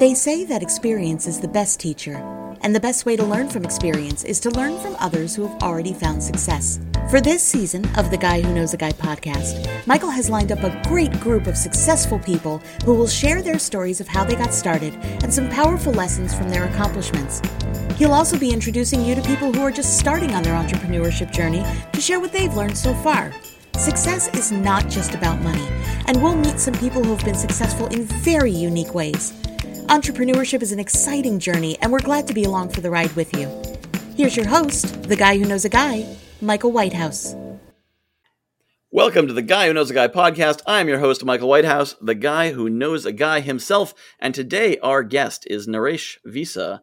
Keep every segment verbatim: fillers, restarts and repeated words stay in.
They say that experience is the best teacher, and the best way to learn from experience is to learn from others who have already found success. For this season of the Guy Who Knows a Guy podcast, Michael has lined up a great group of successful people who will share their stories of how they got started and some powerful lessons from their accomplishments. He'll also be introducing you to people who are just starting on their entrepreneurship journey to share what they've learned so far. Success is not just about money, and we'll meet some people who have been successful in very unique ways. Entrepreneurship is an exciting journey, and we're glad to be along for the ride with you. Here's your host, the Guy Who Knows a Guy, Michael Whitehouse. Welcome to the Guy Who Knows a Guy podcast. I'm your host, Michael Whitehouse, the guy who knows a guy himself, and today our guest is Naresh Vissa.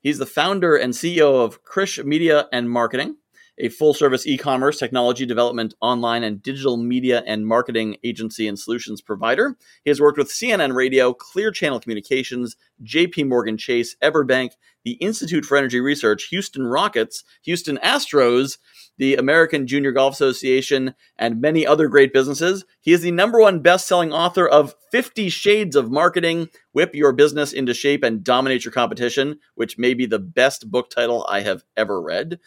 He's the founder and C E O of Krish Media and Marketing, a full-service e-commerce, technology development, online and digital media and marketing agency and solutions provider. He has worked with C N N Radio, Clear Channel Communications, J P. Morgan Chase, EverBank, the Institute for Energy Research, Houston Rockets, Houston Astros, the American Junior Golf Association, and many other great businesses. He is the number one best-selling author of Fifty Shades of Marketing: Whip Your Business into Shape and Dominate Your Competition, which may be the best book title I have ever read.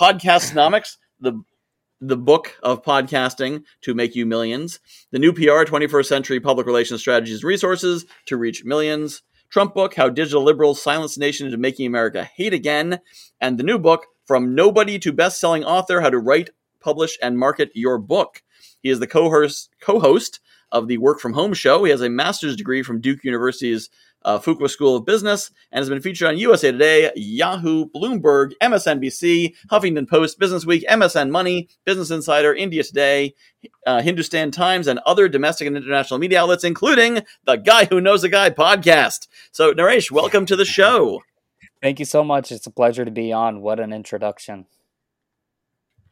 Podcastnomics, the the book of podcasting to make you millions, the new P R, twenty-first century public relations strategies and resources to reach millions, Trump book, how digital liberals silence the nation into making America hate again, and the new book, From Nobody to Best Selling Author: How to Write, Publish, and Market Your Book. He is the co-host co-host of the Work From Home Show. He has a master's degree from Duke University's uh, Fuqua School of Business and has been featured on U S A Today, Yahoo, Bloomberg, M S N B C, Huffington Post, Businessweek, M S N Money, Business Insider, India Today, uh, Hindustan Times, and other domestic and international media outlets, including the Guy Who Knows a Guy podcast. So, Naresh, welcome to the show. Thank you so much. It's a pleasure to be on. What an introduction.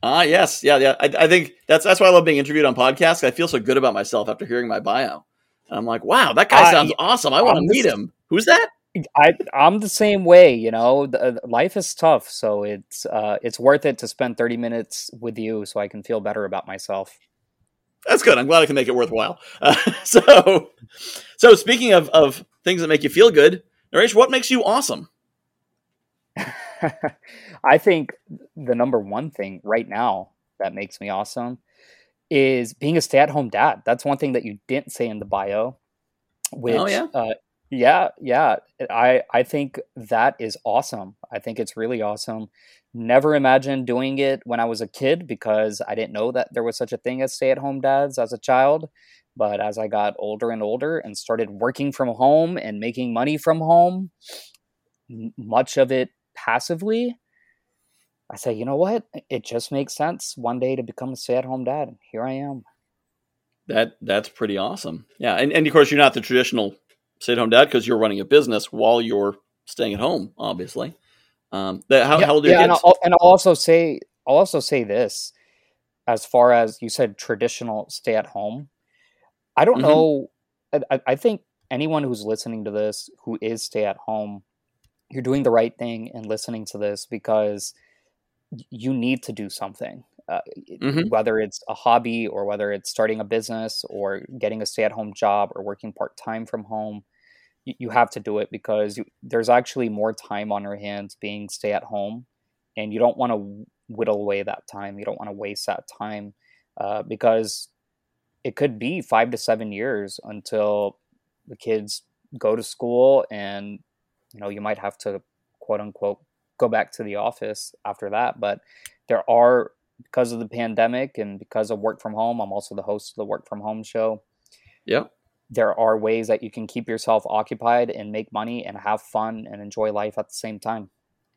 Ah, yes. Yeah, yeah. I, I think that's that's why I love being interviewed on podcasts. I feel so good about myself after hearing my bio. And I'm like, wow, that guy sounds uh, awesome. I want to meet him. Who's that? I, I'm the same way, you know. The, life is tough, so it's uh, it's worth it to spend thirty minutes with you so I can feel better about myself. That's good. I'm glad I can make it worthwhile. Uh, so, so speaking of, of things that make you feel good, Naresh, what makes you awesome? I think the number one thing right now that makes me awesome is being a stay-at-home dad. That's one thing that you didn't say in the bio. Which, oh, yeah? Uh, yeah, yeah. I, I think that is awesome. I think it's really awesome. Never imagined doing it when I was a kid because I didn't know that there was such a thing as stay-at-home dads as a child. But as I got older and older and started working from home and making money from home, m- much of it passively, I say, you know what? It just makes sense one day to become a stay-at-home dad. Here I am. That that's pretty awesome. Yeah, and and of course you're not the traditional stay-at-home dad because you're running a business while you're staying at home, obviously. Um, that, how, yeah, how old are your yeah, kids? And I'll, and I'll also say, I'll also say this: as far as you said, traditional stay-at-home. I don't mm-hmm. know. I, I think anyone who's listening to this who is stay-at-home, you're doing the right thing and listening to this because you need to do something, uh, mm-hmm. whether it's a hobby or whether it's starting a business or getting a stay-at-home job or working part-time from home. You, you have to do it because you, there's actually more time on your hands being stay-at-home, and you don't want to whittle away that time. You don't want to waste that time uh, because it could be five to seven years until the kids go to school, and you know, you might have to, quote unquote, go back to the office after that. But there are, because of the pandemic and because of work from home, I'm also the host of the Work From Home Show. Yeah. There are ways that you can keep yourself occupied and make money and have fun and enjoy life at the same time.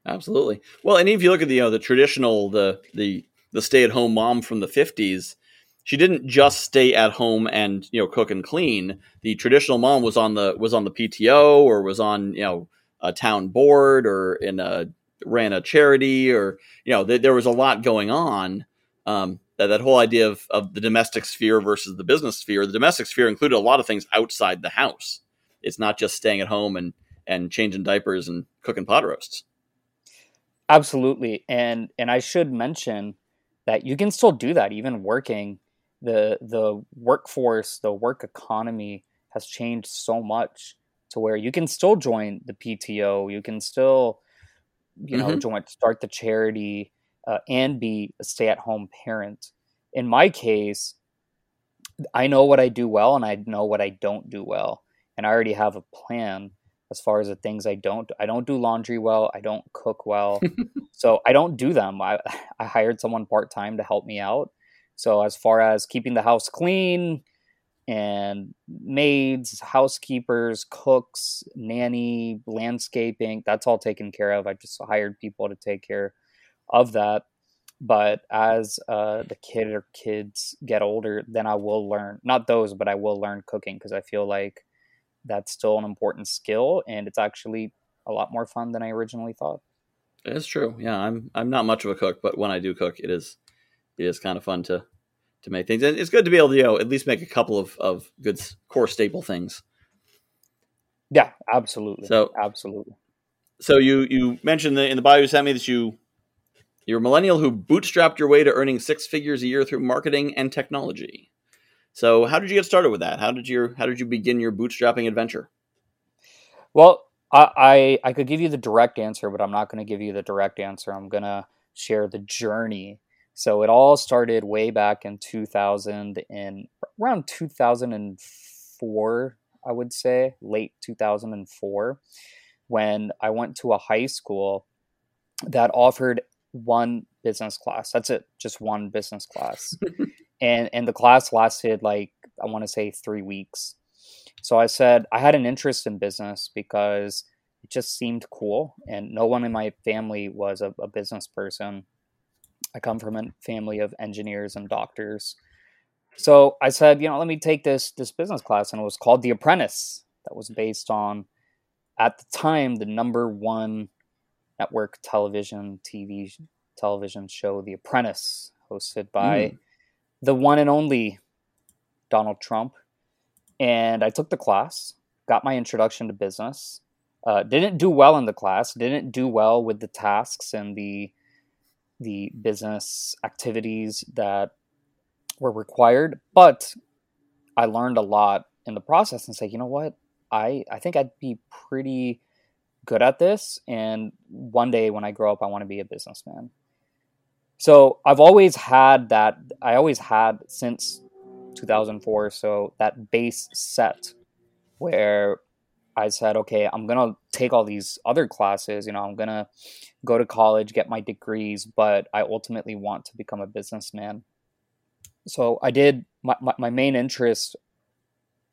Absolutely. Well, and if you look at the, you know, the traditional, the, the, the stay-at-home mom from the fifties, she didn't just stay at home and, you know, cook and clean. The traditional mom was on the, was on the P T O or was on, you know, a town board or in a, ran a charity or, you know, th- there was a lot going on. Um, that, that whole idea of, of the domestic sphere versus the business sphere, the domestic sphere included a lot of things outside the house. It's not just staying at home and, and changing diapers and cooking pot roasts. Absolutely. And, and I should mention that you can still do that even working. The, the workforce, the work economy has changed so much to where you can still join the P T O, you can still, you know, mm-hmm. join, start the charity, uh, and be a stay-at-home parent. In my case, I know what I do well and I know what I don't do well. And I already have a plan as far as the things I don't, I don't do laundry well. I don't cook well. So I don't do them. I, I hired someone part-time to help me out. So as far as keeping the house clean and maids, housekeepers, cooks, nanny, landscaping, that's all taken care of. I just hired people to take care of that. But as uh, the kid or kids get older, then I will learn, not those, but I will learn cooking, because I feel like that's still an important skill, and it's actually a lot more fun than I originally thought. It's true. Yeah, I'm I'm not much of a cook, but when I do cook, it is it is kind of fun to to make things. And it's good to be able to, you know, at least make a couple of, of good core staple things. Yeah, absolutely. So absolutely. So you you mentioned in the bio you sent me that you you're a millennial who bootstrapped your way to earning six figures a year through marketing and technology. So how did you get started with that? How did you how did you begin your bootstrapping adventure? Well, I I, I could give you the direct answer, but I'm not going to give you the direct answer. I'm going to share the journey. So it all started way back in two thousand, and around two thousand four, I would say, late two thousand four, when I went to a high school that offered one business class. That's it, just one business class. And and the class lasted like, I want to say three weeks. So I said, I had an interest in business because it just seemed cool. And no one in my family was a, a business person. I come from a family of engineers and doctors. So I said, you know, let me take this, this business class. And it was called The Apprentice. That was based on, at the time, the number one network television, T V television show, The Apprentice, hosted by... Mm. the one and only Donald Trump. And I took the class, got my introduction to business, uh, didn't do well in the class, didn't do well with the tasks and the the business activities that were required. But I learned a lot in the process and said, you know what, I, I think I'd be pretty good at this. And one day when I grow up, I want to be a businessman. So I've always had that, I always had since two thousand four, so that base set where I said, okay, I'm going to take all these other classes, you know, I'm going to go to college, get my degrees, but I ultimately want to become a businessman. So I did, my, my, my main interest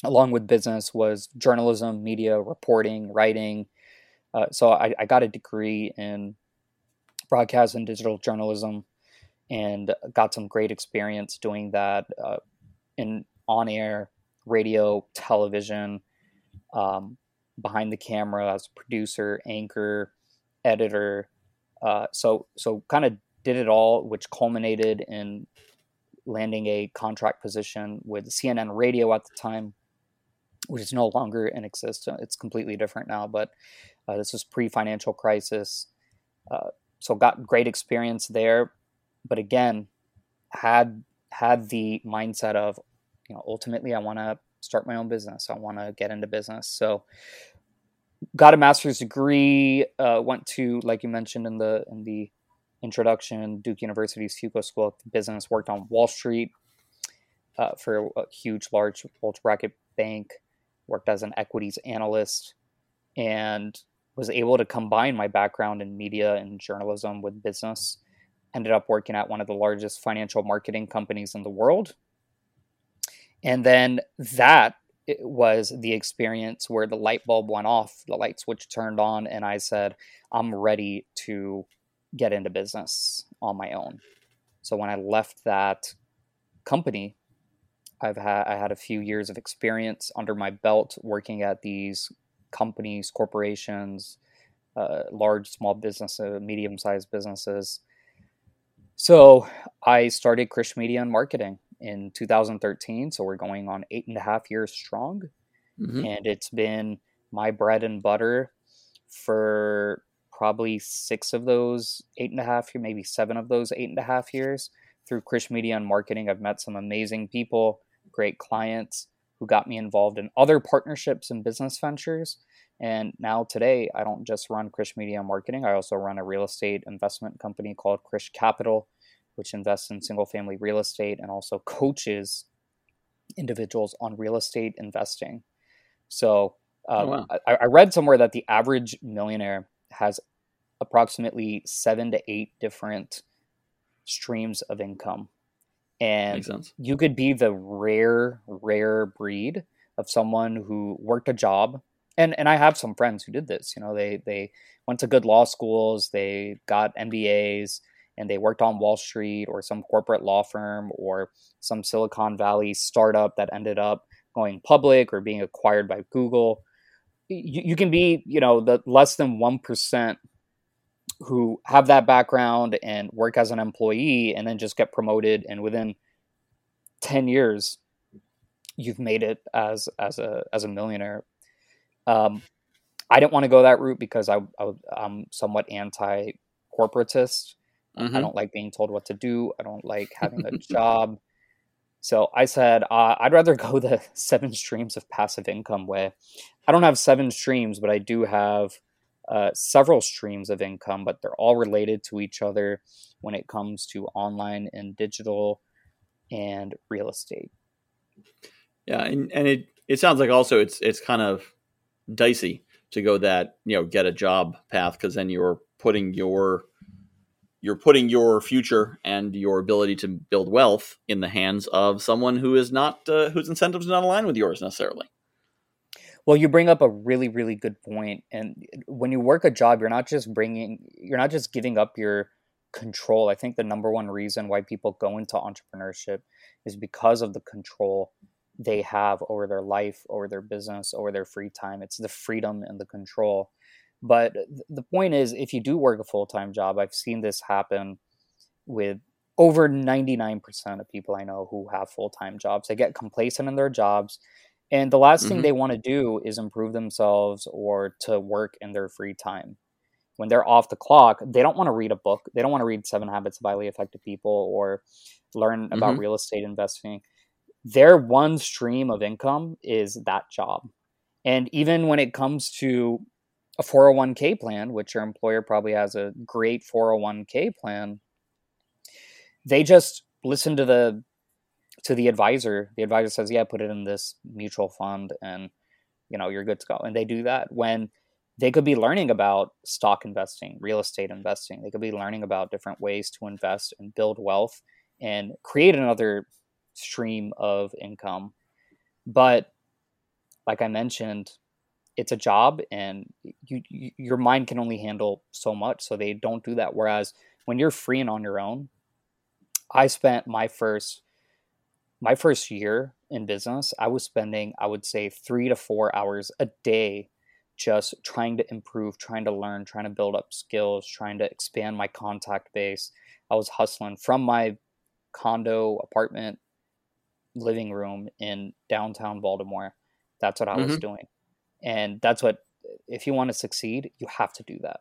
along with business was journalism, media, reporting, writing. Uh, so I, I got a degree in broadcast and digital journalism, and got some great experience doing that uh, in on-air, radio, television, um, behind the camera as producer, anchor, editor. Uh, so so kind of did it all, which culminated in landing a contract position with C N N Radio at the time, which is no longer in existence. It's completely different now, but uh, this was pre-financial crisis. Uh, so got great experience there. But again, had had the mindset of, you know, ultimately I want to start my own business. I want to get into business. So got a master's degree, uh, went to, like you mentioned in the in the introduction, Duke University's Fuqua School of Business, worked on Wall Street uh, for a huge, large bulge-bracket bank, worked as an equities analyst, and was able to combine my background in media and journalism with business. Ended up working at one of the largest financial marketing companies in the world. And then that was the experience where the light bulb went off, the light switch turned on, and I said, I'm ready to get into business on my own. So when I left that company, I've had I had a few years of experience under my belt working at these companies, corporations, uh, large, small businesses, medium-sized businesses. So I started Krish Media and Marketing in two thousand thirteen. So we're going on eight and a half years strong. Mm-hmm. And it's been my bread and butter for probably six of those eight and a half, maybe seven of those eight and a half years. Through Krish Media and Marketing, I've met some amazing people, great clients who got me involved in other partnerships and business ventures. And now today, I don't just run Krish Media and Marketing. I also run a real estate investment company called Krish Capital, which invests in single-family real estate and also coaches individuals on real estate investing. So um, oh, wow. I, I read somewhere that the average millionaire has approximately seven to eight different streams of income. And you could be the rare, rare breed of someone who worked a job. And and I have some friends who did this. You know, they they went to good law schools, they got M B As, and they worked on Wall Street or some corporate law firm or some Silicon Valley startup that ended up going public or being acquired by Google. You, you can be, you know, the less than one percent who have that background and work as an employee and then just get promoted. And within ten years, you've made it as, as a, as a millionaire. Um, I didn't want to go that route because I, I I'm somewhat anti-corporatist. Mm-hmm. I don't like being told what to do. I don't like having a job. So I said, uh, I'd rather go the seven streams of passive income way. I don't have seven streams, but I do have Uh, several streams of income, but they're all related to each other when it comes to online and digital and real estate. Yeah. And, and it, it sounds like also it's, it's kind of dicey to go that, you know, get a job path. Cause then you're putting your, you're putting your future and your ability to build wealth in the hands of someone who is not, uh, whose incentives are not aligned with yours necessarily. Well, you bring up a really, really good point. And when you work a job, you're not just bringing, you're not just giving up your control. I think the number one reason why people go into entrepreneurship is because of the control they have over their life, over their business, over their free time. It's the freedom and the control. But the point is, if you do work a full-time job, I've seen this happen with over ninety-nine percent of people I know who have full-time jobs. They get complacent in their jobs. And the last thing mm-hmm. they want to do is improve themselves or to work in their free time. When they're off the clock, they don't want to read a book. They don't want to read Seven Habits of Highly Effective People or learn mm-hmm. about real estate investing. Their one stream of income is that job. And even when it comes to a four oh one k plan, which your employer probably has a great four oh one k plan, they just listen to the to the advisor. The advisor says, yeah, put it in this mutual fund and, you know, you're good to go. And they do that when they could be learning about stock investing, real estate investing. They could be learning about different ways to invest and build wealth and create another stream of income. But like I mentioned, it's a job and you, you, your mind can only handle so much. So they don't do that. Whereas when you're free and on your own, I spent my first My first year in business, I was spending, I would say, three to four hours a day just trying to improve, trying to learn, trying to build up skills, trying to expand my contact base. I was hustling from my condo apartment living room in downtown Baltimore. That's what I mm-hmm. was doing. And that's what, if you want to succeed, you have to do that.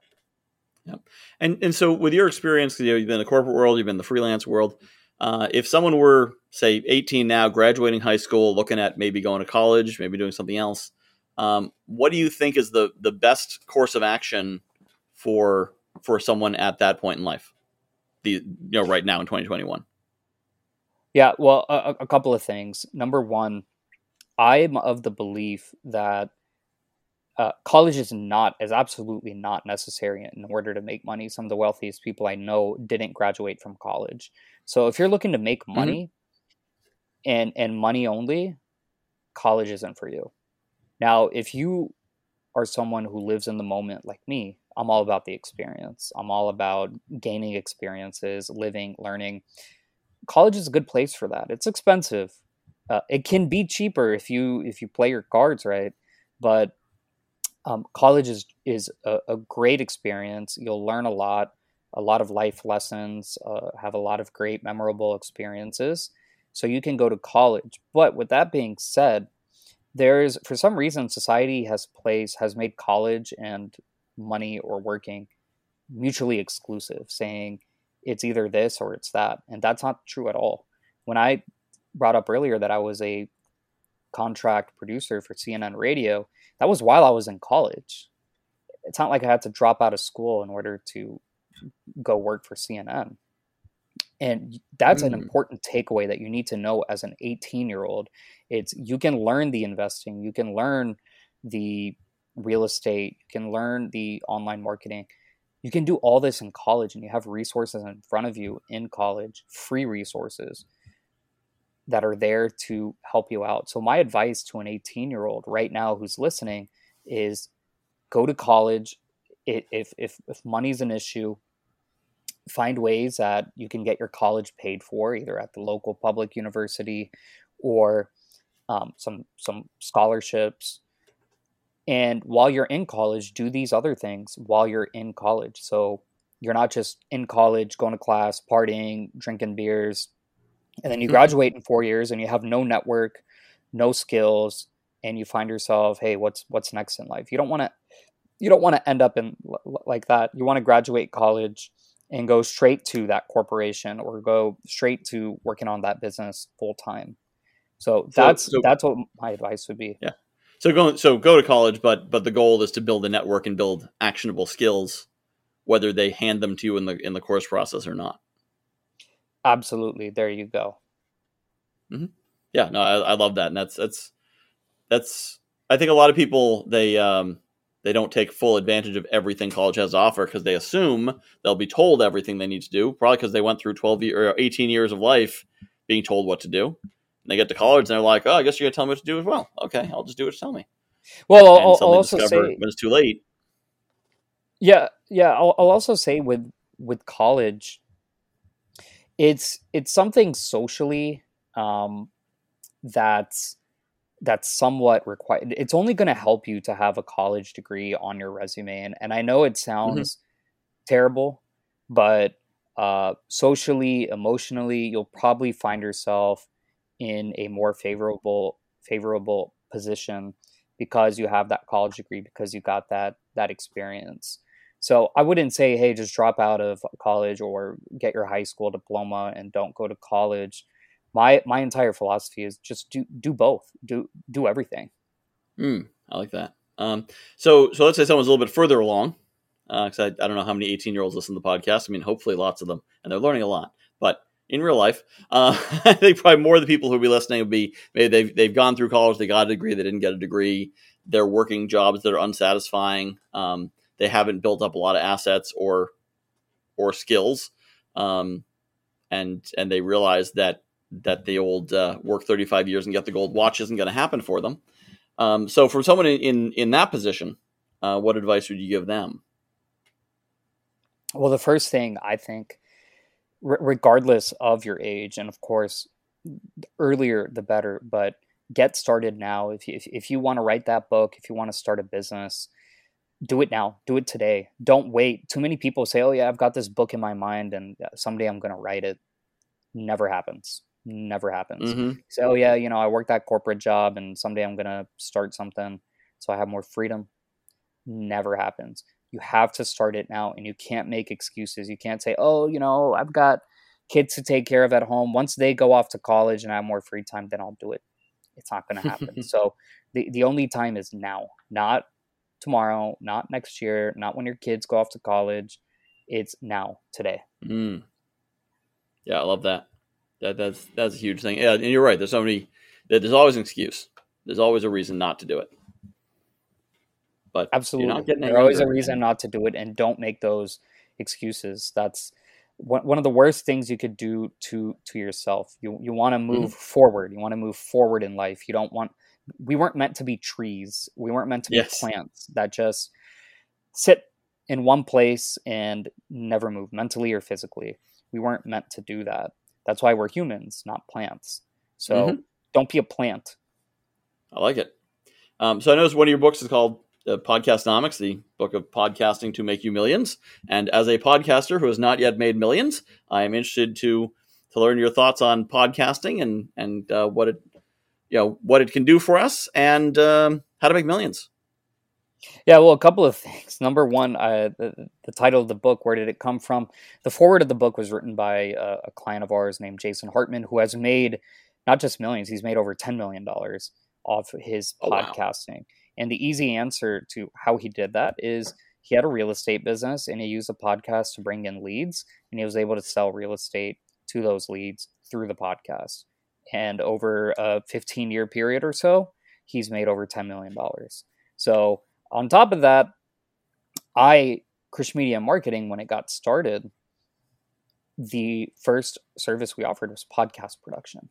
Yep. And and so with your experience, you know, you've been in the corporate world, you've been in the freelance world. Uh, if someone were, say, eighteen now, graduating high school, looking at maybe going to college, maybe doing something else, um, what do you think is the the best course of action for for someone at that point in life, the you know, right now in twenty twenty-one? Yeah, well, a, a couple of things. Number one, I'm of the belief that uh, college is not, is absolutely not necessary in order to make money. Some of the wealthiest people I know didn't graduate from college. So if you're looking to make money mm-hmm. and, and money only, college isn't for you. Now, if you are someone who lives in the moment like me, I'm all about the experience. I'm all about gaining experiences, living, learning. College is a good place for that. It's expensive. Uh, it can be cheaper if you if you play your cards right. But um, college is, is a, a great experience. You'll learn a lot. a lot of life lessons, uh, have a lot of great memorable experiences. So you can go to college. But with that being said, there's, for some reason, society has placed, has made college and money or working mutually exclusive, saying it's either this or it's that. And that's not true at all. When I brought up earlier that I was a contract producer for C N N Radio. That was while I was in college. It's not like I had to drop out of school in order to go work for C N N. And that's mm. an important takeaway that you need to know as an eighteen-year-old. It's you can learn the investing, you can learn the real estate, you can learn the online marketing. You can do all this in college, and you have resources in front of you in college, free resources that are there to help you out. So my advice to an eighteen-year-old right now who's listening is go to college. If, if, if money's an issue, find ways that you can get your college paid for, either at the local public university or um, some some scholarships. And while you're in college, do these other things while you're in college. So you're not just in college, going to class, partying, drinking beers, and then you graduate in four years and you have no network, no skills, and you find yourself, hey, what's what's next in life? You don't want to you don't want to end up in like that. You want to graduate college and go straight to that corporation or go straight to working on that business full time. So that's so, so, that's what my advice would be. Yeah. So go so go to college, but but the goal is to build a network and build actionable skills, whether they hand them to you in the in the course process or not. Absolutely. There you go. Mm-hmm. Yeah. No, I, I love that, and that's that's that's. I think a lot of people they. Um, They don't take full advantage of everything college has to offer because they assume they'll be told everything they need to do, probably because they went through twelve year, or eighteen years of life being told what to do. And they get to college and they're like, oh, I guess you're going to tell me what to do as well. Okay, I'll just do what you tell me. Well, I'll, I'll, I'll also say when it's too late. Yeah, yeah. I'll, I'll also say with with college, it's it's something socially um, that's that's somewhat required. It's only going to help you to have a college degree on your resume. And, and I know it sounds mm-hmm. terrible, but uh, socially, emotionally, you'll probably find yourself in a more favorable, favorable position because you have that college degree, because you got that, that experience. So I wouldn't say, hey, just drop out of college or get your high school diploma and don't go to college. My my entire philosophy is just do do both, do do everything. Mm, I like that. Um, so so let's say someone's a little bit further along, because uh, I, I don't know how many eighteen-year-olds listen to the podcast. I mean, hopefully lots of them, and they're learning a lot. But in real life, uh, I think probably more of the people who'll be listening will be maybe they've they've gone through college, they got a degree, they didn't get a degree, they're working jobs that are unsatisfying, um, they haven't built up a lot of assets or or skills, um, and and they realize that. that the old uh, work thirty-five years and get the gold watch isn't going to happen for them. Um, so for someone in, in, in that position, uh, what advice would you give them? Well, the first thing I think, re- regardless of your age, and of course, earlier the better, but get started now. If you, if, if you want to write that book, if you want to start a business, do it now, do it today. Don't wait. Too many people say, oh yeah, I've got this book in my mind and someday I'm going to write it. Never happens. Never happens. Mm-hmm. So, yeah, you know, I work that corporate job and someday I'm going to start something so I have more freedom. Never happens. You have to start it now, and you can't make excuses. You can't say, oh, you know, I've got kids to take care of at home. Once they go off to college and I have more free time, then I'll do it. It's not going to happen. So the, the only time is now, not tomorrow, not next year, not when your kids go off to college. It's now, today. Mm. Yeah, I love that. That, that's that's a huge thing. Yeah, and you're right. There's so many. There's always an excuse. There's always a reason not to do it. But absolutely, there's always a reason not to do it, and don't make those excuses. That's one one of the worst things you could do to to yourself. You you want to move mm-hmm. forward. You want to move forward in life. You don't want. We weren't meant to be trees. We weren't meant to yes. be plants that just sit in one place and never move, mentally or physically. We weren't meant to do that. That's why we're humans, not plants. So mm-hmm. don't be a plant. I like it. Um, so I noticed one of your books is called uh, Podcastnomics, the book of podcasting to make you millions. And as a podcaster who has not yet made millions, I am interested to to learn your thoughts on podcasting and and uh, what it you know what it can do for us and um, how to make millions. Yeah, well, a couple of things. Number one, uh, the, the title of the book, where did it come from? The foreword of the book was written by uh, a client of ours named Jason Hartman, who has made not just millions, he's made over ten million dollars of his oh, podcasting. Wow. And the easy answer to how he did that is he had a real estate business and he used a podcast to bring in leads, and he was able to sell real estate to those leads through the podcast. And over a fifteen year period or so, he's made over ten million dollars. So on top of that, I, Krish Media and Marketing, when it got started, the first service we offered was podcast production.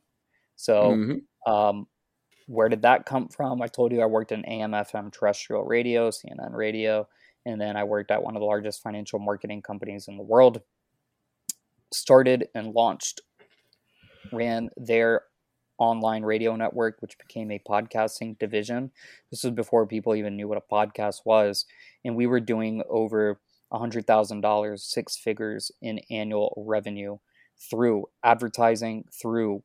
So mm-hmm. um, where did that come from? I told you I worked in A M F M terrestrial radio, C N N radio, and then I worked at one of the largest financial marketing companies in the world. Started and launched, ran their online radio network, which became a podcasting division. This was before people even knew what a podcast was. And we were doing over one hundred thousand dollars, six figures in annual revenue through advertising, through,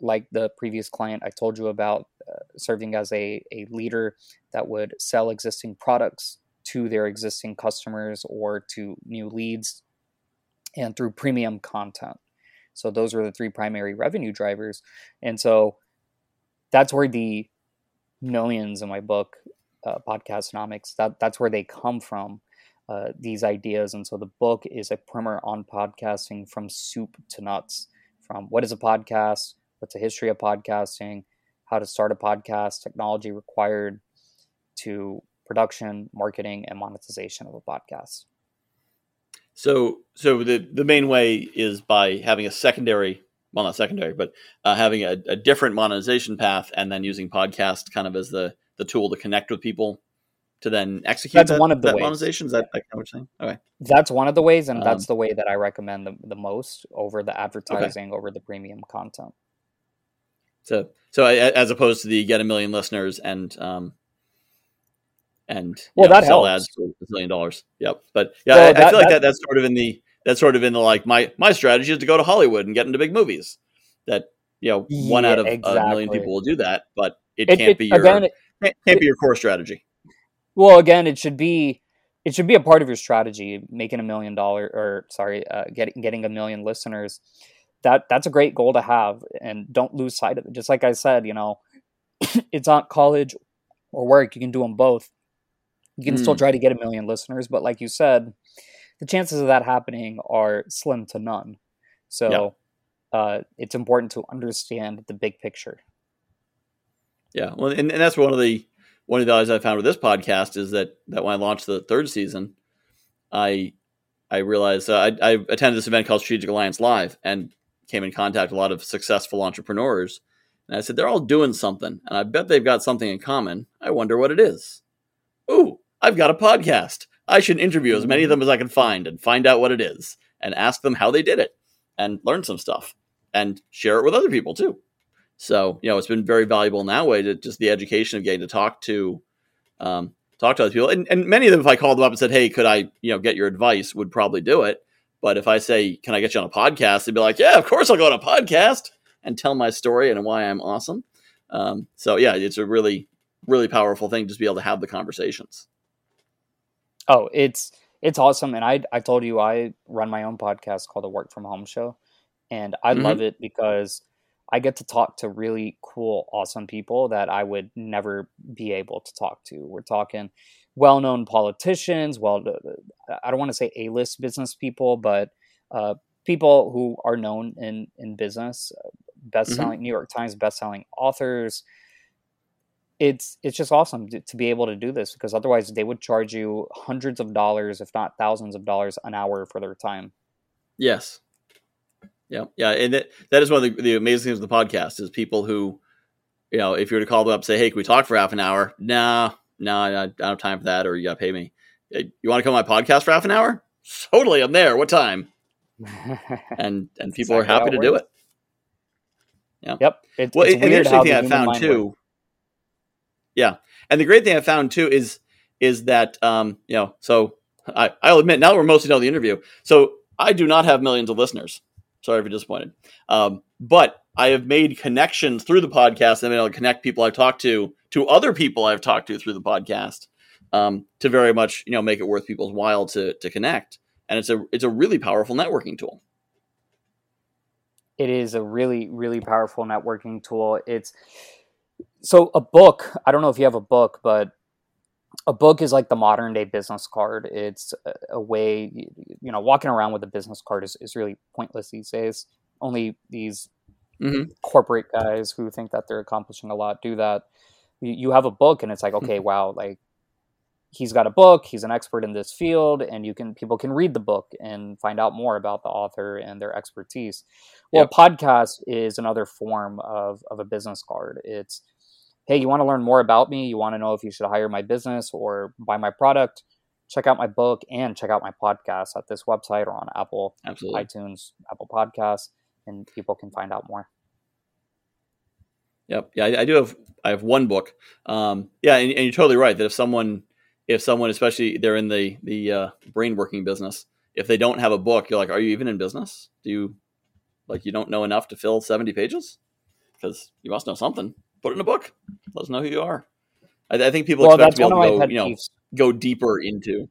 like the previous client I told you about, uh, serving as a, a leader that would sell existing products to their existing customers or to new leads, and through premium content. So those were the three primary revenue drivers. And so that's where the millions in my book, uh, Podcastnomics, that, that's where they come from, uh, these ideas. And so the book is a primer on podcasting from soup to nuts, from what is a podcast, what's the history of podcasting, how to start a podcast, technology required, to production, marketing, and monetization of a podcast. So, so the, the main way is by having a secondary, well, not secondary, but uh, having a, a different monetization path, and then using podcast kind of as the, the tool to connect with people to then execute. That's that, one of the that ways. Monetization. Is that, that kind of thing? Okay. That's one of the ways, and um, that's the way that I recommend the, the most, over the advertising, okay. over the premium content. So, so I, as opposed to the get a million listeners and um, and well, know, that sell helps. Ads for a million dollars. Yep. But yeah, so I, that, I feel like that, that that's sort of in the that's sort of in the like my my strategy is to go to Hollywood and get into big movies. That you know one yeah, out of exactly. a million people will do that, but it, it can't it, be your again, it, can't, can't it, be your core strategy. Well, again, it should be it should be a part of your strategy. Making a million dollar or sorry, uh, getting getting a million listeners. That that's a great goal to have, and don't lose sight of it. Just like I said, you know, it's not college or work. You can do them both. You can mm. still try to get a million listeners, but like you said, the chances of that happening are slim to none. So yeah. uh, it's important to understand the big picture. Yeah, well, and, and that's one of the one of the values I found with this podcast is that that when I launched the third season, I I realized uh, I, I attended this event called Strategic Alliance Live, and came in contact with a lot of successful entrepreneurs. And I said, they're all doing something. And I bet they've got something in common. I wonder what it is. Ooh, I've got a podcast. I should interview as many of them as I can find and find out what it is and ask them how they did it and learn some stuff and share it with other people too. So, you know, it's been very valuable in that way, to just the education of getting to talk to, um, talk to other people. And, and many of them, if I called them up and said, hey, could I, you know, get your advice, would probably do it. But if I say, can I get you on a podcast? They'd be like, yeah, of course I'll go on a podcast and tell my story and why I'm awesome. Um, so, yeah, it's a really, really powerful thing, just be able to have the conversations. Oh, it's it's awesome. And I I told you I run my own podcast called The Work From Home Show. And I mm-hmm. love it because I get to talk to really cool, awesome people that I would never be able to talk to. We're talking well-known politicians, well, I don't want to say A-list business people, but uh, people who are known in, in business, best-selling mm-hmm. New York Times, best-selling authors. It's it's just awesome to, to be able to do this, because otherwise they would charge you hundreds of dollars, if not thousands of dollars an hour for their time. Yes. Yeah, yeah, and that, that is one of the, the amazing things of the podcast is people who, you know, if you were to call them up and say, hey, can we talk for half an hour? Nah, nah, I don't have time for that, or you got to pay me. You want to come on my podcast for half an hour? Totally, I'm there. What time? And and people exactly are happy to do it. Yeah. Yep. It's, well, it's and the interesting thing I found, too, works. Yeah, and the great thing I found, too, is is that, um, you know, so I, I'll admit, now that we're mostly done with the interview, so I do not have millions of listeners. Sorry if you're disappointed. Um, but I have made connections through the podcast. I've been able to connect people I've talked to to other people I've talked to through the podcast um, to very much, you know, make it worth people's while to to connect. And it's a it's a really powerful networking tool. It is a really, really powerful networking tool. It's So a book, I don't know if you have a book, but a book is like the modern day business card. It's a way, you know, walking around with a business card is, is really pointless these days. Only these mm-hmm. corporate guys who think that they're accomplishing a lot do that. You have a book and it's like, okay, wow, like he's got a book, he's an expert in this field, and you can, people can read the book and find out more about the author and their expertise. Well, yep. A podcast is another form of, of a business card. It's, hey, you want to learn more about me? You want to know if you should hire my business or buy my product? Check out my book and check out my podcast at this website or on Apple, Absolutely. iTunes, Apple Podcasts, and people can find out more. Yep. Yeah, I, I do have, I have one book. Um, yeah, and, and you're totally right that if someone, if someone, especially they're in the, the uh, brain working business, if they don't have a book, you're like, are you even in business? Do you, like, you don't know enough to fill seventy pages? Because you must know something. Put it in a book. Let us know who you are. I, I think people well, expect to be able to go, you know, peeves. go deeper into.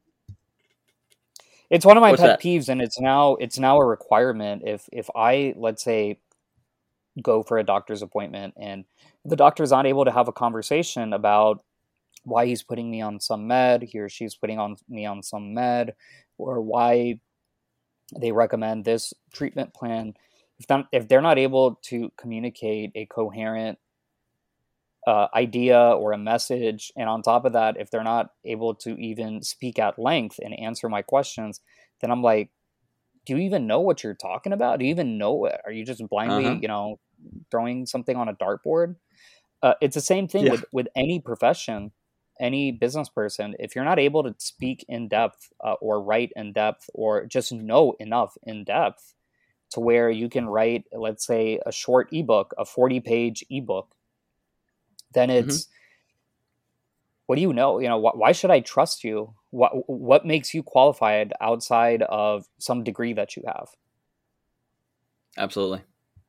It's one of my What's pet that? peeves, and it's now it's now a requirement. If if I, let's say, go for a doctor's appointment, and the doctor's not able to have a conversation about why he's putting me on some med, he or she's putting on me on some med, or why they recommend this treatment plan, if them, if they're not able to communicate a coherent Uh, idea or a message, and on top of that, if they're not able to even speak at length and answer my questions, then I'm like, do you even know what you're talking about? Do you even know it? Are you just blindly, uh-huh. you know, throwing something on a dartboard? Uh, it's the same thing yeah. with, with any profession, any business person. If you're not able to speak in depth uh, or write in depth or just know enough in depth to where you can write, let's say, a short ebook, a forty page ebook, then it's, mm-hmm. what do you know? You know, wh- why should I trust you? What what makes you qualified outside of some degree that you have? Absolutely.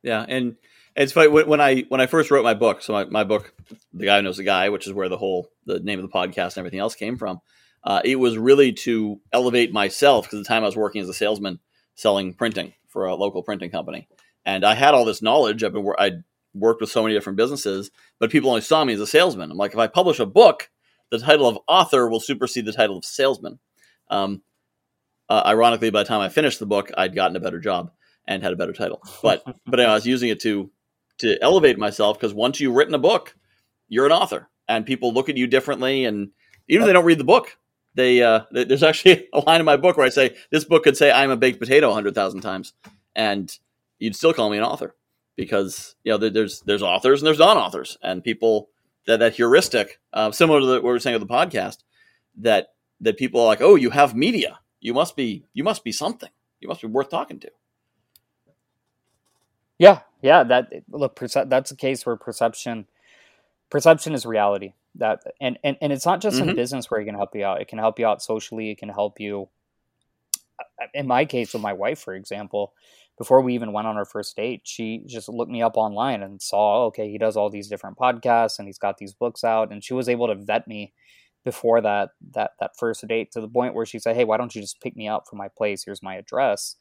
Yeah. And it's funny, when I, when I first wrote my book, so my, my book, The Guy Who Knows a Guy, which is where the whole, the name of the podcast and everything else came from, uh, it was really to elevate myself, because at the time I was working as a salesman selling printing for a local printing company. And I had all this knowledge. I've been, I'd worked with so many different businesses, but people only saw me as a salesman. I'm like, if I publish a book, the title of author will supersede the title of salesman. Um, uh, ironically, by the time I finished the book, I'd gotten a better job and had a better title. But but anyway, I was using it to to elevate myself, because once you've written a book, you're an author, and people look at you differently. And even if they don't read the book, they uh, there's actually a line in my book where I say, this book could say I'm a baked potato one hundred thousand times, and you'd still call me an author. Because, you know, there's there's authors and there's non-authors, and people that that heuristic, uh, similar to the, what we were saying of the podcast, that that people are like, oh, you have media, you must be you must be something, you must be worth talking to. Yeah, yeah. That look, perce- that's a case where perception perception is reality. That and and, and it's not just mm-hmm. in business where it can help you out. It can help you out socially. It can help you. In my case, with my wife, for example. Before we even went on our first date, she just looked me up online and saw, okay, he does all these different podcasts and he's got these books out. And she was able to vet me before that that that first date, to the point where she said, hey, why don't you just pick me up from my place? Here's my address.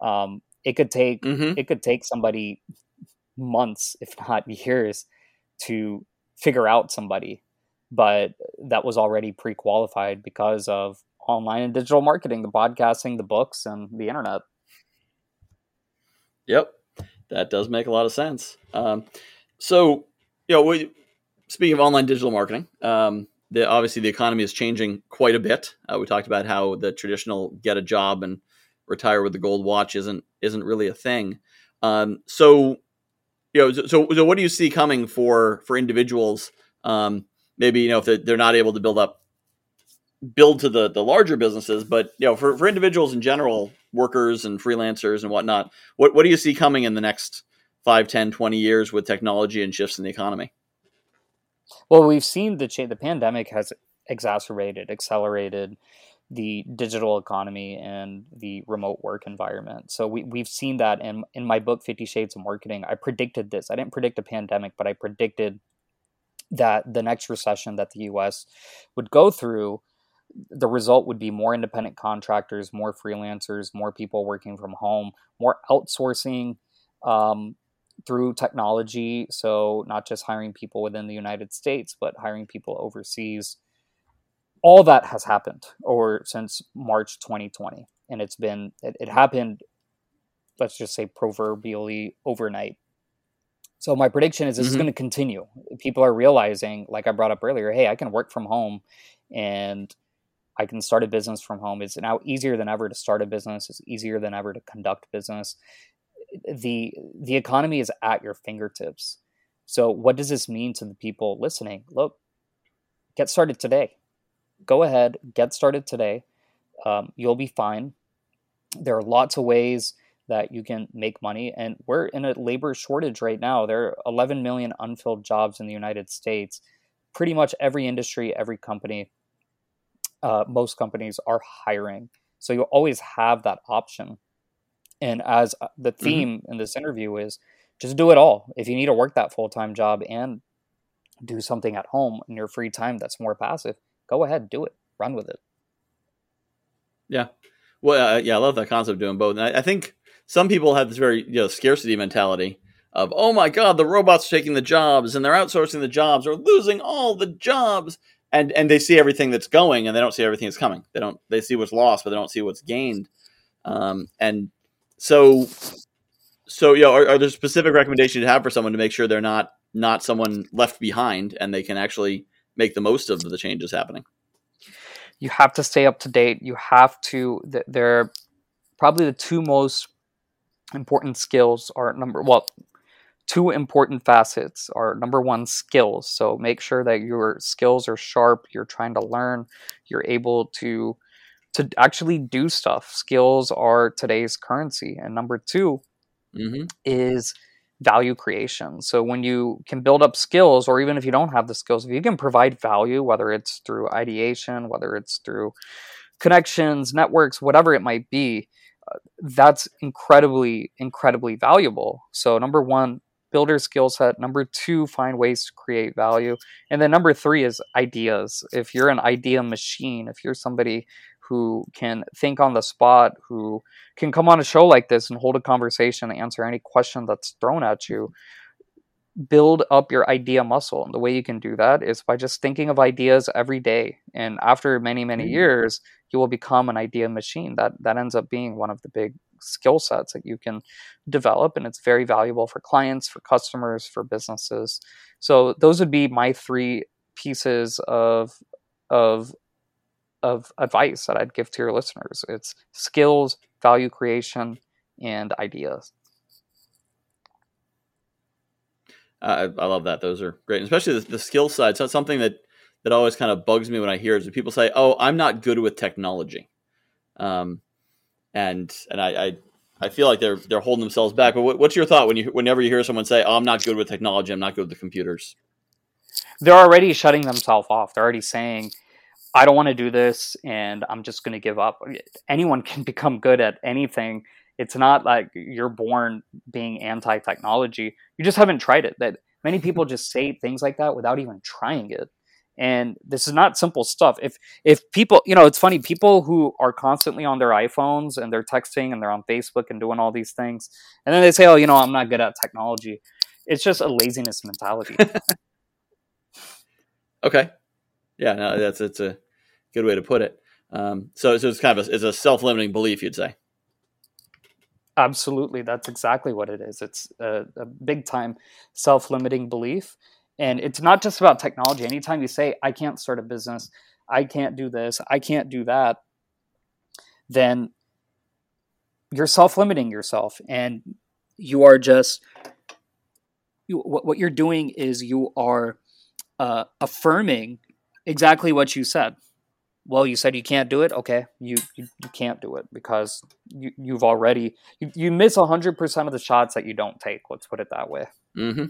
Um, it could take mm-hmm. it could take somebody months, if not years, to figure out somebody. But that was already pre-qualified because of online and digital marketing, the podcasting, the books, and the internet. Yep. That does make a lot of sense. Um, so, you know, we, speaking of online digital marketing, um, the, obviously the economy is changing quite a bit. Uh, we talked about how the traditional get a job and retire with the gold watch isn't, isn't really a thing. Um, so, you know, so, so what do you see coming for, for individuals? Um, maybe, you know, if they're, they're not able to build up, build to the, the larger businesses, but, you know, for, for individuals in general, workers and freelancers and whatnot, what what do you see coming in the next five, ten, twenty years with technology and shifts in the economy? Well, we've seen the cha- the pandemic has exacerbated, accelerated the digital economy and the remote work environment. So we, we've seen that in, in my book, Fifty Shades of Marketing. I predicted this. I didn't predict a pandemic, but I predicted that the next recession that the U S would go through, the result would be more independent contractors, more freelancers, more people working from home, more outsourcing, um, through technology. So not just hiring people within the United States, but hiring people overseas. All that has happened or since March twenty twenty. And it's been, it, it happened, let's just say proverbially overnight. So my prediction is this mm-hmm. is going to continue. People are realizing, like I brought up earlier, hey, I can work from home and I can start a business from home. It's now easier than ever to start a business. It's easier than ever to conduct business. The the economy is at your fingertips. So what does this mean to the people listening? Look, get started today. Go ahead, get started today. Um, you'll be fine. There are lots of ways that you can make money. And we're in a labor shortage right now. There are eleven million unfilled jobs in the United States. Pretty much every industry, every company, uh, most companies are hiring. So you always have that option. And as the theme mm-hmm. in this interview is, just do it all. If you need to work that full-time job and do something at home in your free time that's more passive, go ahead, do it, run with it. Yeah. Well, uh, yeah, I love that concept of doing both. And I, I think some people have this very you know, scarcity mentality of, oh my God, the robots are taking the jobs and they're outsourcing the jobs or losing all the jobs. And and they see everything that's going and they don't see everything that's coming. They don't, they see what's lost, but they don't see what's gained. Um, and so, so, you know, are, are there specific recommendations you have for someone to make sure they're not, not someone left behind and they can actually make the most of the changes happening? You have to stay up to date. You have to, th- they're probably the two most important skills are number, well, two important facets are number one, skills. So make sure that your skills are sharp. You're trying to learn. You're able to, to actually do stuff. Skills are today's currency. And number two mm-hmm. is value creation. So when you can build up skills, or even if you don't have the skills, if you can provide value, whether it's through ideation, whether it's through connections, networks, whatever it might be, uh, that's incredibly, incredibly valuable. So number one, build your skill set. Number two, find ways to create value. And then number three is ideas. If you're an idea machine, if you're somebody who can think on the spot, who can come on a show like this and hold a conversation and answer any question that's thrown at you, build up your idea muscle. And the way you can do that is by just thinking of ideas every day. And after many, many years, you will become an idea machine. That that ends up being one of the big skill sets that you can develop. And it's very valuable for clients, for customers, for businesses. So those would be my three pieces of of of advice that I'd give to your listeners. It's skills, value creation, and ideas. Uh, I, I love that. Those are great. And especially the, the skill side. So it's something that, that always kind of bugs me when I hear is when people say, oh, I'm not good with technology. Um, and, and I, I, I feel like they're, they're holding themselves back. But what, what's your thought when you, whenever you hear someone say, oh, I'm not good with technology. I'm not good with the computers. They're already shutting themselves off. They're already saying, I don't want to do this and I'm just going to give up. Anyone can become good at anything. It's not like you're born being anti-technology. You just haven't tried it. That many people just say things like that without even trying it. And this is not simple stuff. If if people, you know, it's funny, people who are constantly on their iPhones and they're texting and they're on Facebook and doing all these things, and then they say, oh, you know, I'm not good at technology. It's just a laziness mentality. Okay. Yeah, no, that's it's a good way to put it. Um, so, so it's kind of a, it's a self-limiting belief, you'd say. Absolutely, that's exactly what it is. It's a, a big-time self-limiting belief, and it's not just about technology. Anytime you say, "I can't start a business," "I can't do this," "I can't do that," then you're self-limiting yourself, and you are just you, what, what you're doing is you are uh, affirming. Exactly what you said. Well, you said you can't do it. Okay, you you, you can't do it because you, you've already you, you miss a hundred percent of the shots that you don't take. Let's put it that way. Mm-hmm.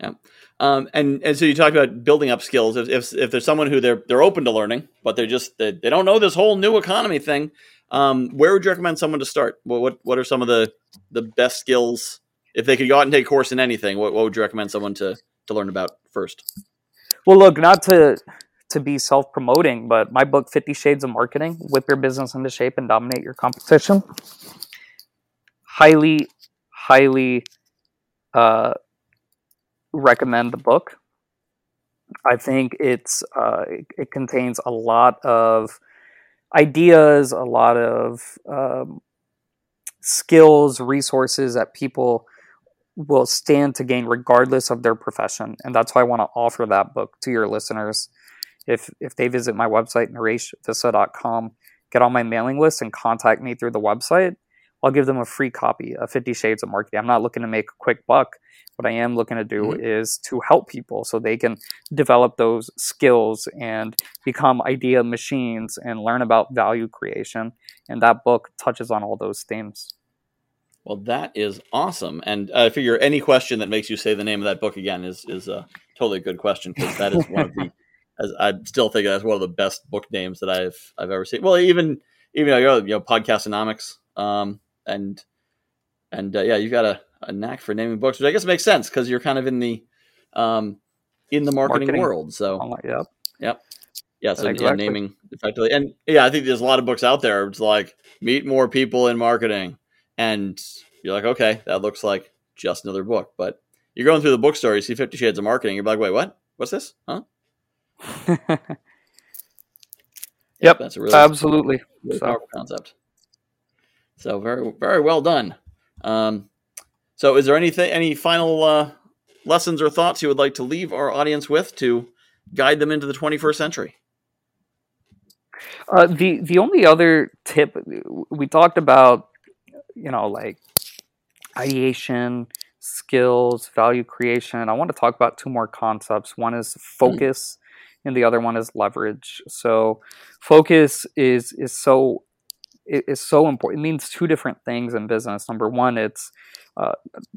Yeah. Um. And, and so you talked about building up skills. If if, if there's someone who they're they're open to learning, but they're just they, they don't know this whole new economy thing. Um. Where would you recommend someone to start? What what, what are some of the, the best skills if they could go out and take a course in anything? What what would you recommend someone to to learn about first? Well, look, not to to be self-promoting, but my book, Fifty Shades of Marketing, Whip Your Business into Shape and Dominate Your Competition. Highly, highly uh, recommend the book. I think it's uh, it, it contains a lot of ideas, a lot of um, skills, resources that people will stand to gain regardless of their profession. And that's why I want to offer that book to your listeners. If if they visit my website, Naresh Vissa dot com, get on my mailing list and contact me through the website, I'll give them a free copy of Fifty Shades of Marketing. I'm not looking to make a quick buck. What I am looking to do mm-hmm. is to help people so they can develop those skills and become idea machines and learn about value creation. And that book touches on all those themes. Well, that is awesome. And I figure any question that makes you say the name of that book again is is a totally good question, because that is one of the, as I still think that's one of the best book names that I've I've ever seen. Well, even even you know Podcastonomics. Um, And, and uh, yeah, you've got a, a knack for naming books, which I guess makes sense because you're kind of in the, um, in the marketing, marketing. world. So, oh, yeah. Yep. Yeah. So exactly. yeah, naming effectively. And yeah, I think there's a lot of books out there. It's like meet more people in marketing, and you're like, okay, that looks like just another book, but you're going through the bookstore, you see Fifty Shades of Marketing. You're like, wait, what, what's this? Huh? yep. yep. That's a really, absolutely really powerful concept. So very, very well done. Um, so is there anything, any final uh, lessons or thoughts you would like to leave our audience with to guide them into the twenty-first century? Uh, the, the only other tip, we talked about, you know, like ideation, skills, value creation. I want to talk about two more concepts. One is focus mm-hmm. and the other one is leverage. So focus is, is so is so important. It means two different things in business. Number one, it's, uh,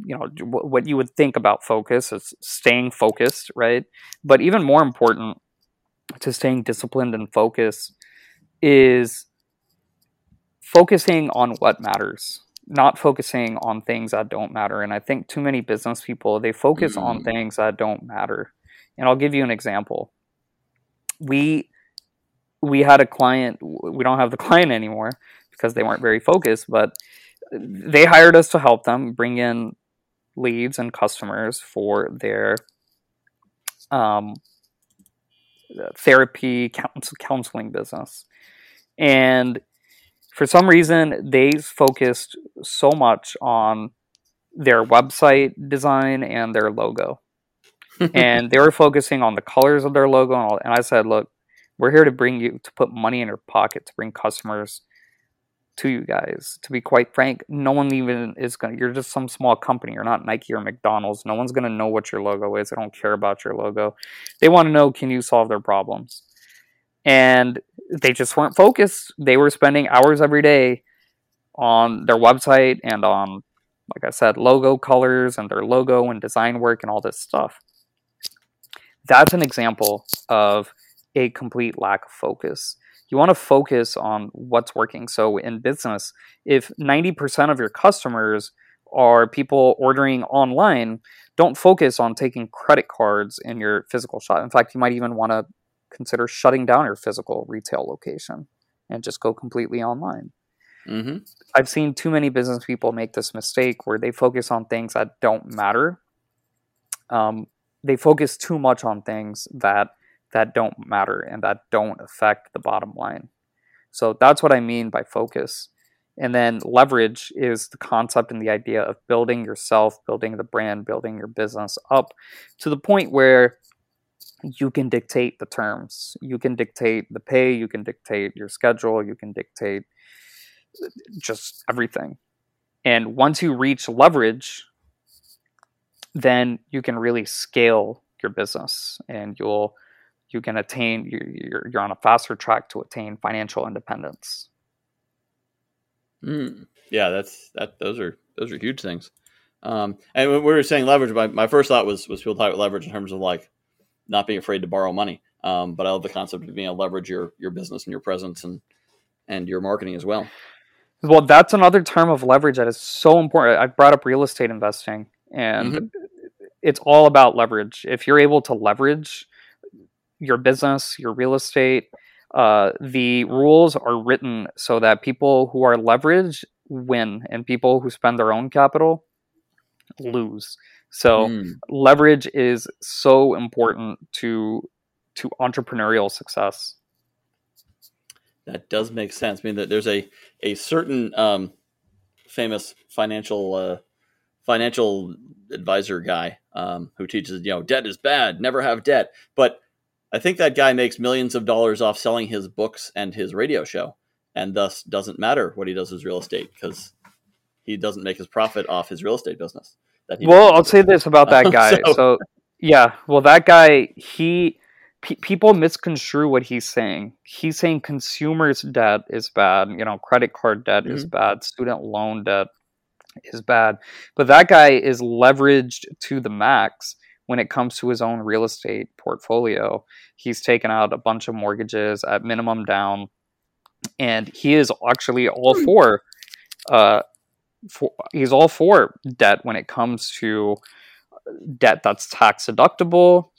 you know, what you would think about focus is staying focused, right? But even more important to staying disciplined and focused is focusing on what matters, not focusing on things that don't matter. And I think too many business people, they focus mm-hmm. on things that don't matter. And I'll give you an example. We, we had a client, we don't have the client anymore, because they weren't very focused, but they hired us to help them bring in leads and customers for their um, therapy counseling business. And for some reason, they focused so much on their website design and their logo. And they were focusing on the colors of their logo. And, all, and I said, look, we're here to bring you, to put money in your pocket, to bring customers to you guys. To be quite frank, no one even is going to, you're just some small company. You're not Nike or McDonald's. No one's going to know what your logo is. They don't care about your logo. They want to know, can you solve their problems? And they just weren't focused. They were spending hours every day on their website and on, like I said, logo colors and their logo and design work and all this stuff. That's an example of a complete lack of focus. You want to focus on what's working. So in business, if ninety percent of your customers are people ordering online, don't focus on taking credit cards in your physical shop. In fact, you might even want to consider shutting down your physical retail location and just go completely online. Mm-hmm. I've seen too many business people make this mistake where they focus on things that don't matter. Um, they focus too much on things that that don't matter and that don't affect the bottom line. So that's what I mean by focus. And then leverage is the concept and the idea of building yourself, building the brand, building your business up to the point where you can dictate the terms. You can dictate the pay, you can dictate your schedule, you can dictate just everything. And once you reach leverage, then you can really scale your business and you'll you can attain, you're, you're on a faster track to attain financial independence. Mm. Yeah, that's, that, those are, those are huge things. Um, and when we were saying leverage, my, my first thought was, was people talk about leverage in terms of like not being afraid to borrow money. Um, but I love the concept of being able to leverage your, your business and your presence and, and your marketing as well. Well, that's another term of leverage that is so important. I brought up real estate investing and mm-hmm. it's all about leverage. If you're able to leverage your business, your real estate, uh, the rules are written so that people who are leveraged win and people who spend their own capital lose. So mm. leverage is so important to to entrepreneurial success. That does make sense. I mean, that there's a a certain um, famous financial uh, financial advisor guy um, who teaches, you know, debt is bad, never have debt. But I think that guy makes millions of dollars off selling his books and his radio show, and thus doesn't matter what he does with real estate because he doesn't make his profit off his real estate business. That he well, I'll say this about that guy. so, so, yeah, well, that guy, he. People misconstrue what he's saying. He's saying consumers' debt is bad. You know, credit card debt mm-hmm. is bad. Student loan debt is bad. But that guy is leveraged to the max when it comes to his own real estate portfolio. He's taken out a bunch of mortgages at minimum down, and he is actually all for, uh, for he's all for debt when it comes to debt that's tax deductible.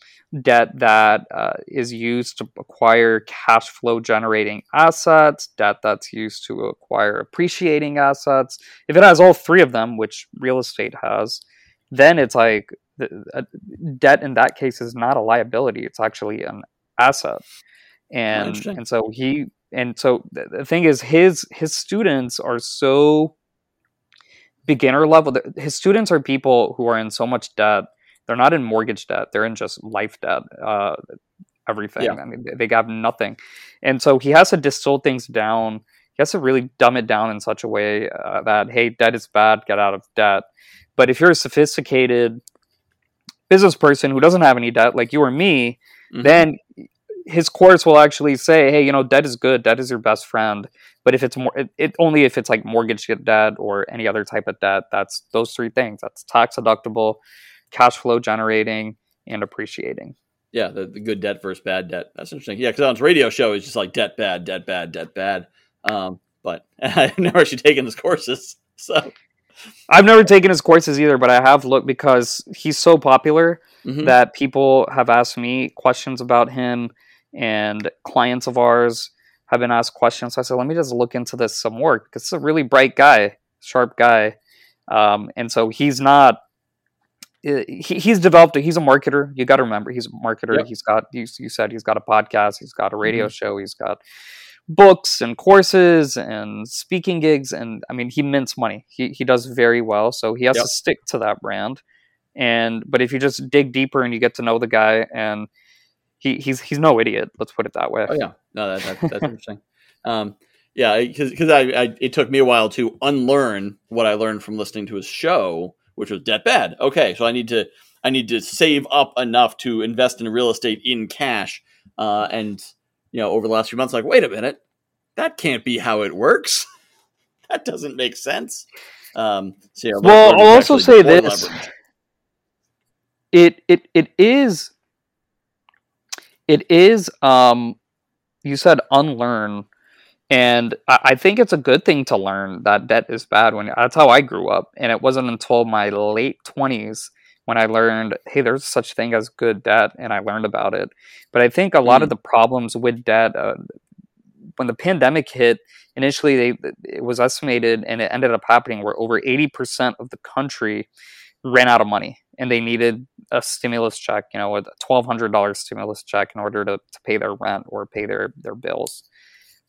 Debt that uh, is used to acquire cash flow generating assets, debt that's used to acquire appreciating assets. If it has all three of them, which real estate has, then it's like uh, debt in that case is not a liability. It's actually an asset. And and so he and so the thing is his his students are so beginner level. His students are people who are in so much debt. They're not in mortgage debt. They're in just life debt, uh, everything. Yeah. I mean, they have nothing. And so he has to distill things down. He has to really dumb it down in such a way uh, that, hey, debt is bad. Get out of debt. But if you're a sophisticated business person who doesn't have any debt, like you or me, mm-hmm. then his course will actually say, hey, you know, debt is good. Debt is your best friend. But if it's more, it, it only if it's like mortgage debt or any other type of debt, that's those three things. That's tax deductible, cash flow generating, and appreciating. Yeah, the, the good debt versus bad debt. That's interesting. Yeah, because on his radio show, it's just like debt bad, debt bad, debt bad. Um, but I've never actually taken his courses. So I've never taken his courses either, but I have looked because he's so popular mm-hmm. that people have asked me questions about him, and clients of ours have been asked questions. So I said, let me just look into this some more because it's a really bright guy, sharp guy. Um, and so he's not He, he's developed, a, he's a marketer. You got to remember, he's a marketer. Yep. He's got, you, you said he's got a podcast, he's got a radio mm-hmm. show, he's got books and courses and speaking gigs. And I mean, he mints money. He he does very well. So he has yep. to stick to that brand. And, but if you just dig deeper and you get to know the guy, and he, he's, he's no idiot. Let's put it that way. Oh yeah. No, that, that, that's interesting. Um, yeah. Cause, cause I, I, it took me a while to unlearn what I learned from listening to his show, which was debt bad. Okay, so I need to I need to save up enough to invest in real estate in cash. Uh, and you know, over the last few months, I'm like, wait a minute, that can't be how it works. That doesn't make sense. Um, so yeah, well, I'll also say this: it it it is it is um, you said unlearn. And I think it's a good thing to learn that debt is bad. When that's how I grew up. And it wasn't until my late twenties when I learned, hey, there's such thing as good debt. And I learned about it. But I think a lot mm. of the problems with debt, uh, when the pandemic hit, initially they, it was estimated, and it ended up happening, where over eighty percent of the country ran out of money. And they needed a stimulus check, you know, a twelve hundred dollars stimulus check in order to, to pay their rent or pay their, their bills.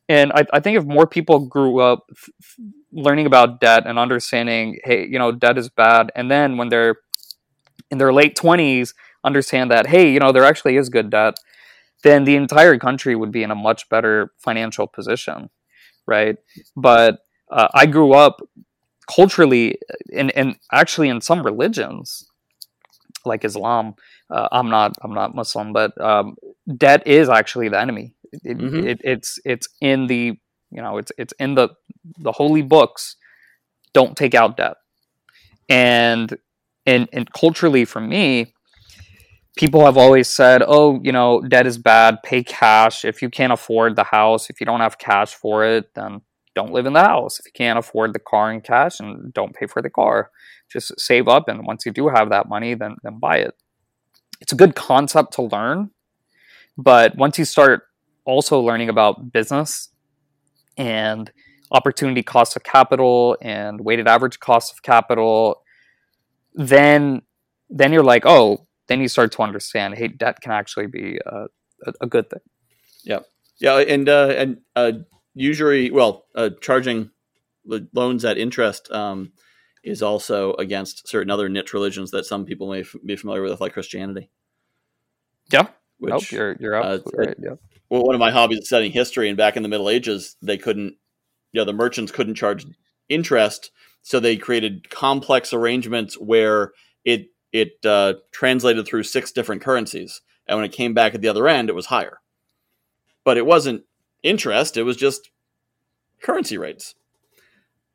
And I, I think if more people grew up f- f- learning about debt and understanding, hey, you know, debt is bad. And then when they're in their late twenties, understand that, hey, you know, there actually is good debt. Then the entire country would be in a much better financial position. Right. But uh, I grew up culturally and, and actually in some religions like Islam. Uh, I'm not I'm not Muslim, but um, debt is actually the enemy. It, mm-hmm. it, it's it's in the you know it's it's in the the holy books. Don't take out debt, and and and culturally for me, people have always said, oh, you know, debt is bad. Pay cash if you can't afford the house. If you don't have cash for it, then don't live in the house. If you can't afford the car in cash, and don't pay for the car. Just save up, and once you do have that money, then then buy it. It's a good concept to learn, but once you start also learning about business and opportunity cost of capital and weighted average cost of capital, then then you're like, oh, then you start to understand, hey, that can actually be a, a, a good thing. Yeah. Yeah. And, uh, and, uh, usury, well, uh, charging loans at interest, um, is also against certain other niche religions that some people may f- be familiar with, like Christianity. Yeah. Which, nope, you're, you're absolutely uh, right. Yeah. Well, one of my hobbies is studying history, and back in the Middle Ages, they couldn't, you know, the merchants couldn't charge interest. So they created complex arrangements where it, it uh, translated through six different currencies. And when it came back at the other end, it was higher, but it wasn't interest. It was just currency rates.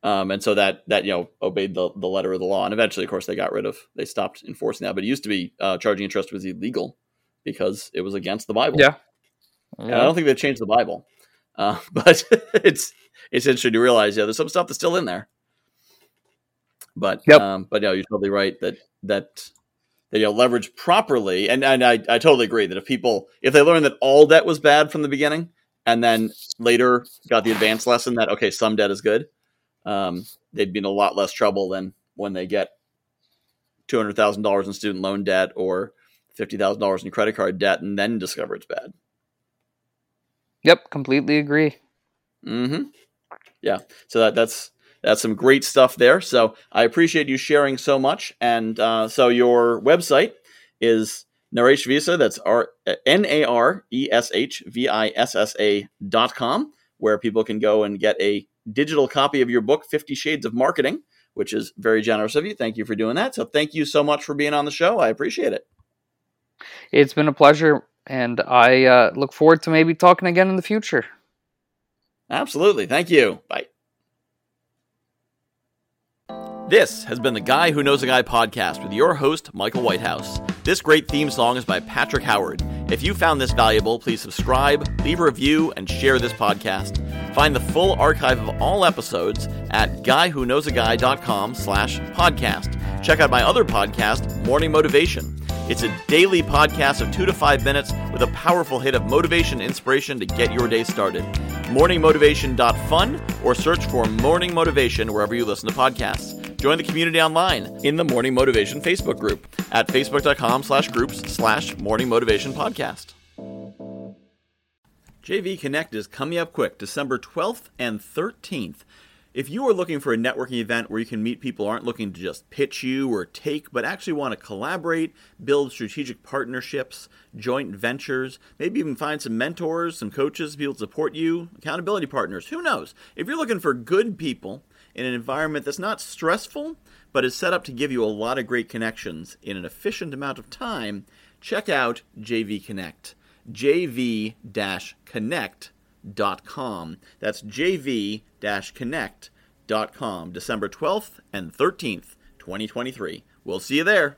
Um, and so that, that, you know, obeyed the, the letter of the law. And eventually, of course, they got rid of, they stopped enforcing that, but it used to be uh, charging interest was illegal because it was against the Bible. Yeah. yeah. And I don't think they've changed the Bible, uh, but it's, it's interesting to realize, yeah, there's some stuff that's still in there. But yep. um, but no, you're totally right that that they you know, leverage properly, and and I, I totally agree that if people if they learn that all debt was bad from the beginning, and then later got the advanced lesson that okay, some debt is good, um, they'd be in a lot less trouble than when they get two hundred thousand dollars in student loan debt or fifty thousand dollars in credit card debt, and then discover it's bad. Yep, completely agree. Mm-hmm. Yeah. So that that's. That's some great stuff there. So I appreciate you sharing so much. And uh, so your website is Naresh Vissa. That's R- N A R E S H V I S S A dot com, where people can go and get a digital copy of your book, Fifty Shades of Marketing, which is very generous of you. Thank you for doing that. So thank you so much for being on the show. I appreciate it. It's been a pleasure. And I uh, look forward to maybe talking again in the future. Absolutely. Thank you. Bye. This has been the Guy Who Knows a Guy podcast with your host, Michael Whitehouse. This great theme song is by Patrick Howard. If you found this valuable, please subscribe, leave a review, and share this podcast. Find the full archive of all episodes at guywhoknowsaguy.com slash podcast. Check out my other podcast, Morning Motivation. It's a daily podcast of two to five minutes with a powerful hit of motivation and inspiration to get your day started. morning motivation dot fun or search for Morning Motivation wherever you listen to podcasts. Join the community online in the Morning Motivation Facebook group at facebook.com slash groups slash Morning Motivation Podcast. J V Connect is coming up quick, December twelfth and thirteenth. If you are looking for a networking event where you can meet people who aren't looking to just pitch you or take, but actually want to collaborate, build strategic partnerships, joint ventures, maybe even find some mentors, some coaches, people to support you, accountability partners, who knows? If you're looking for good people in an environment that's not stressful, but is set up to give you a lot of great connections in an efficient amount of time, check out J V Connect. J V Connect dot com. That's J V Connect dot com. December twelfth and thirteenth, twenty twenty-three. We'll see you there.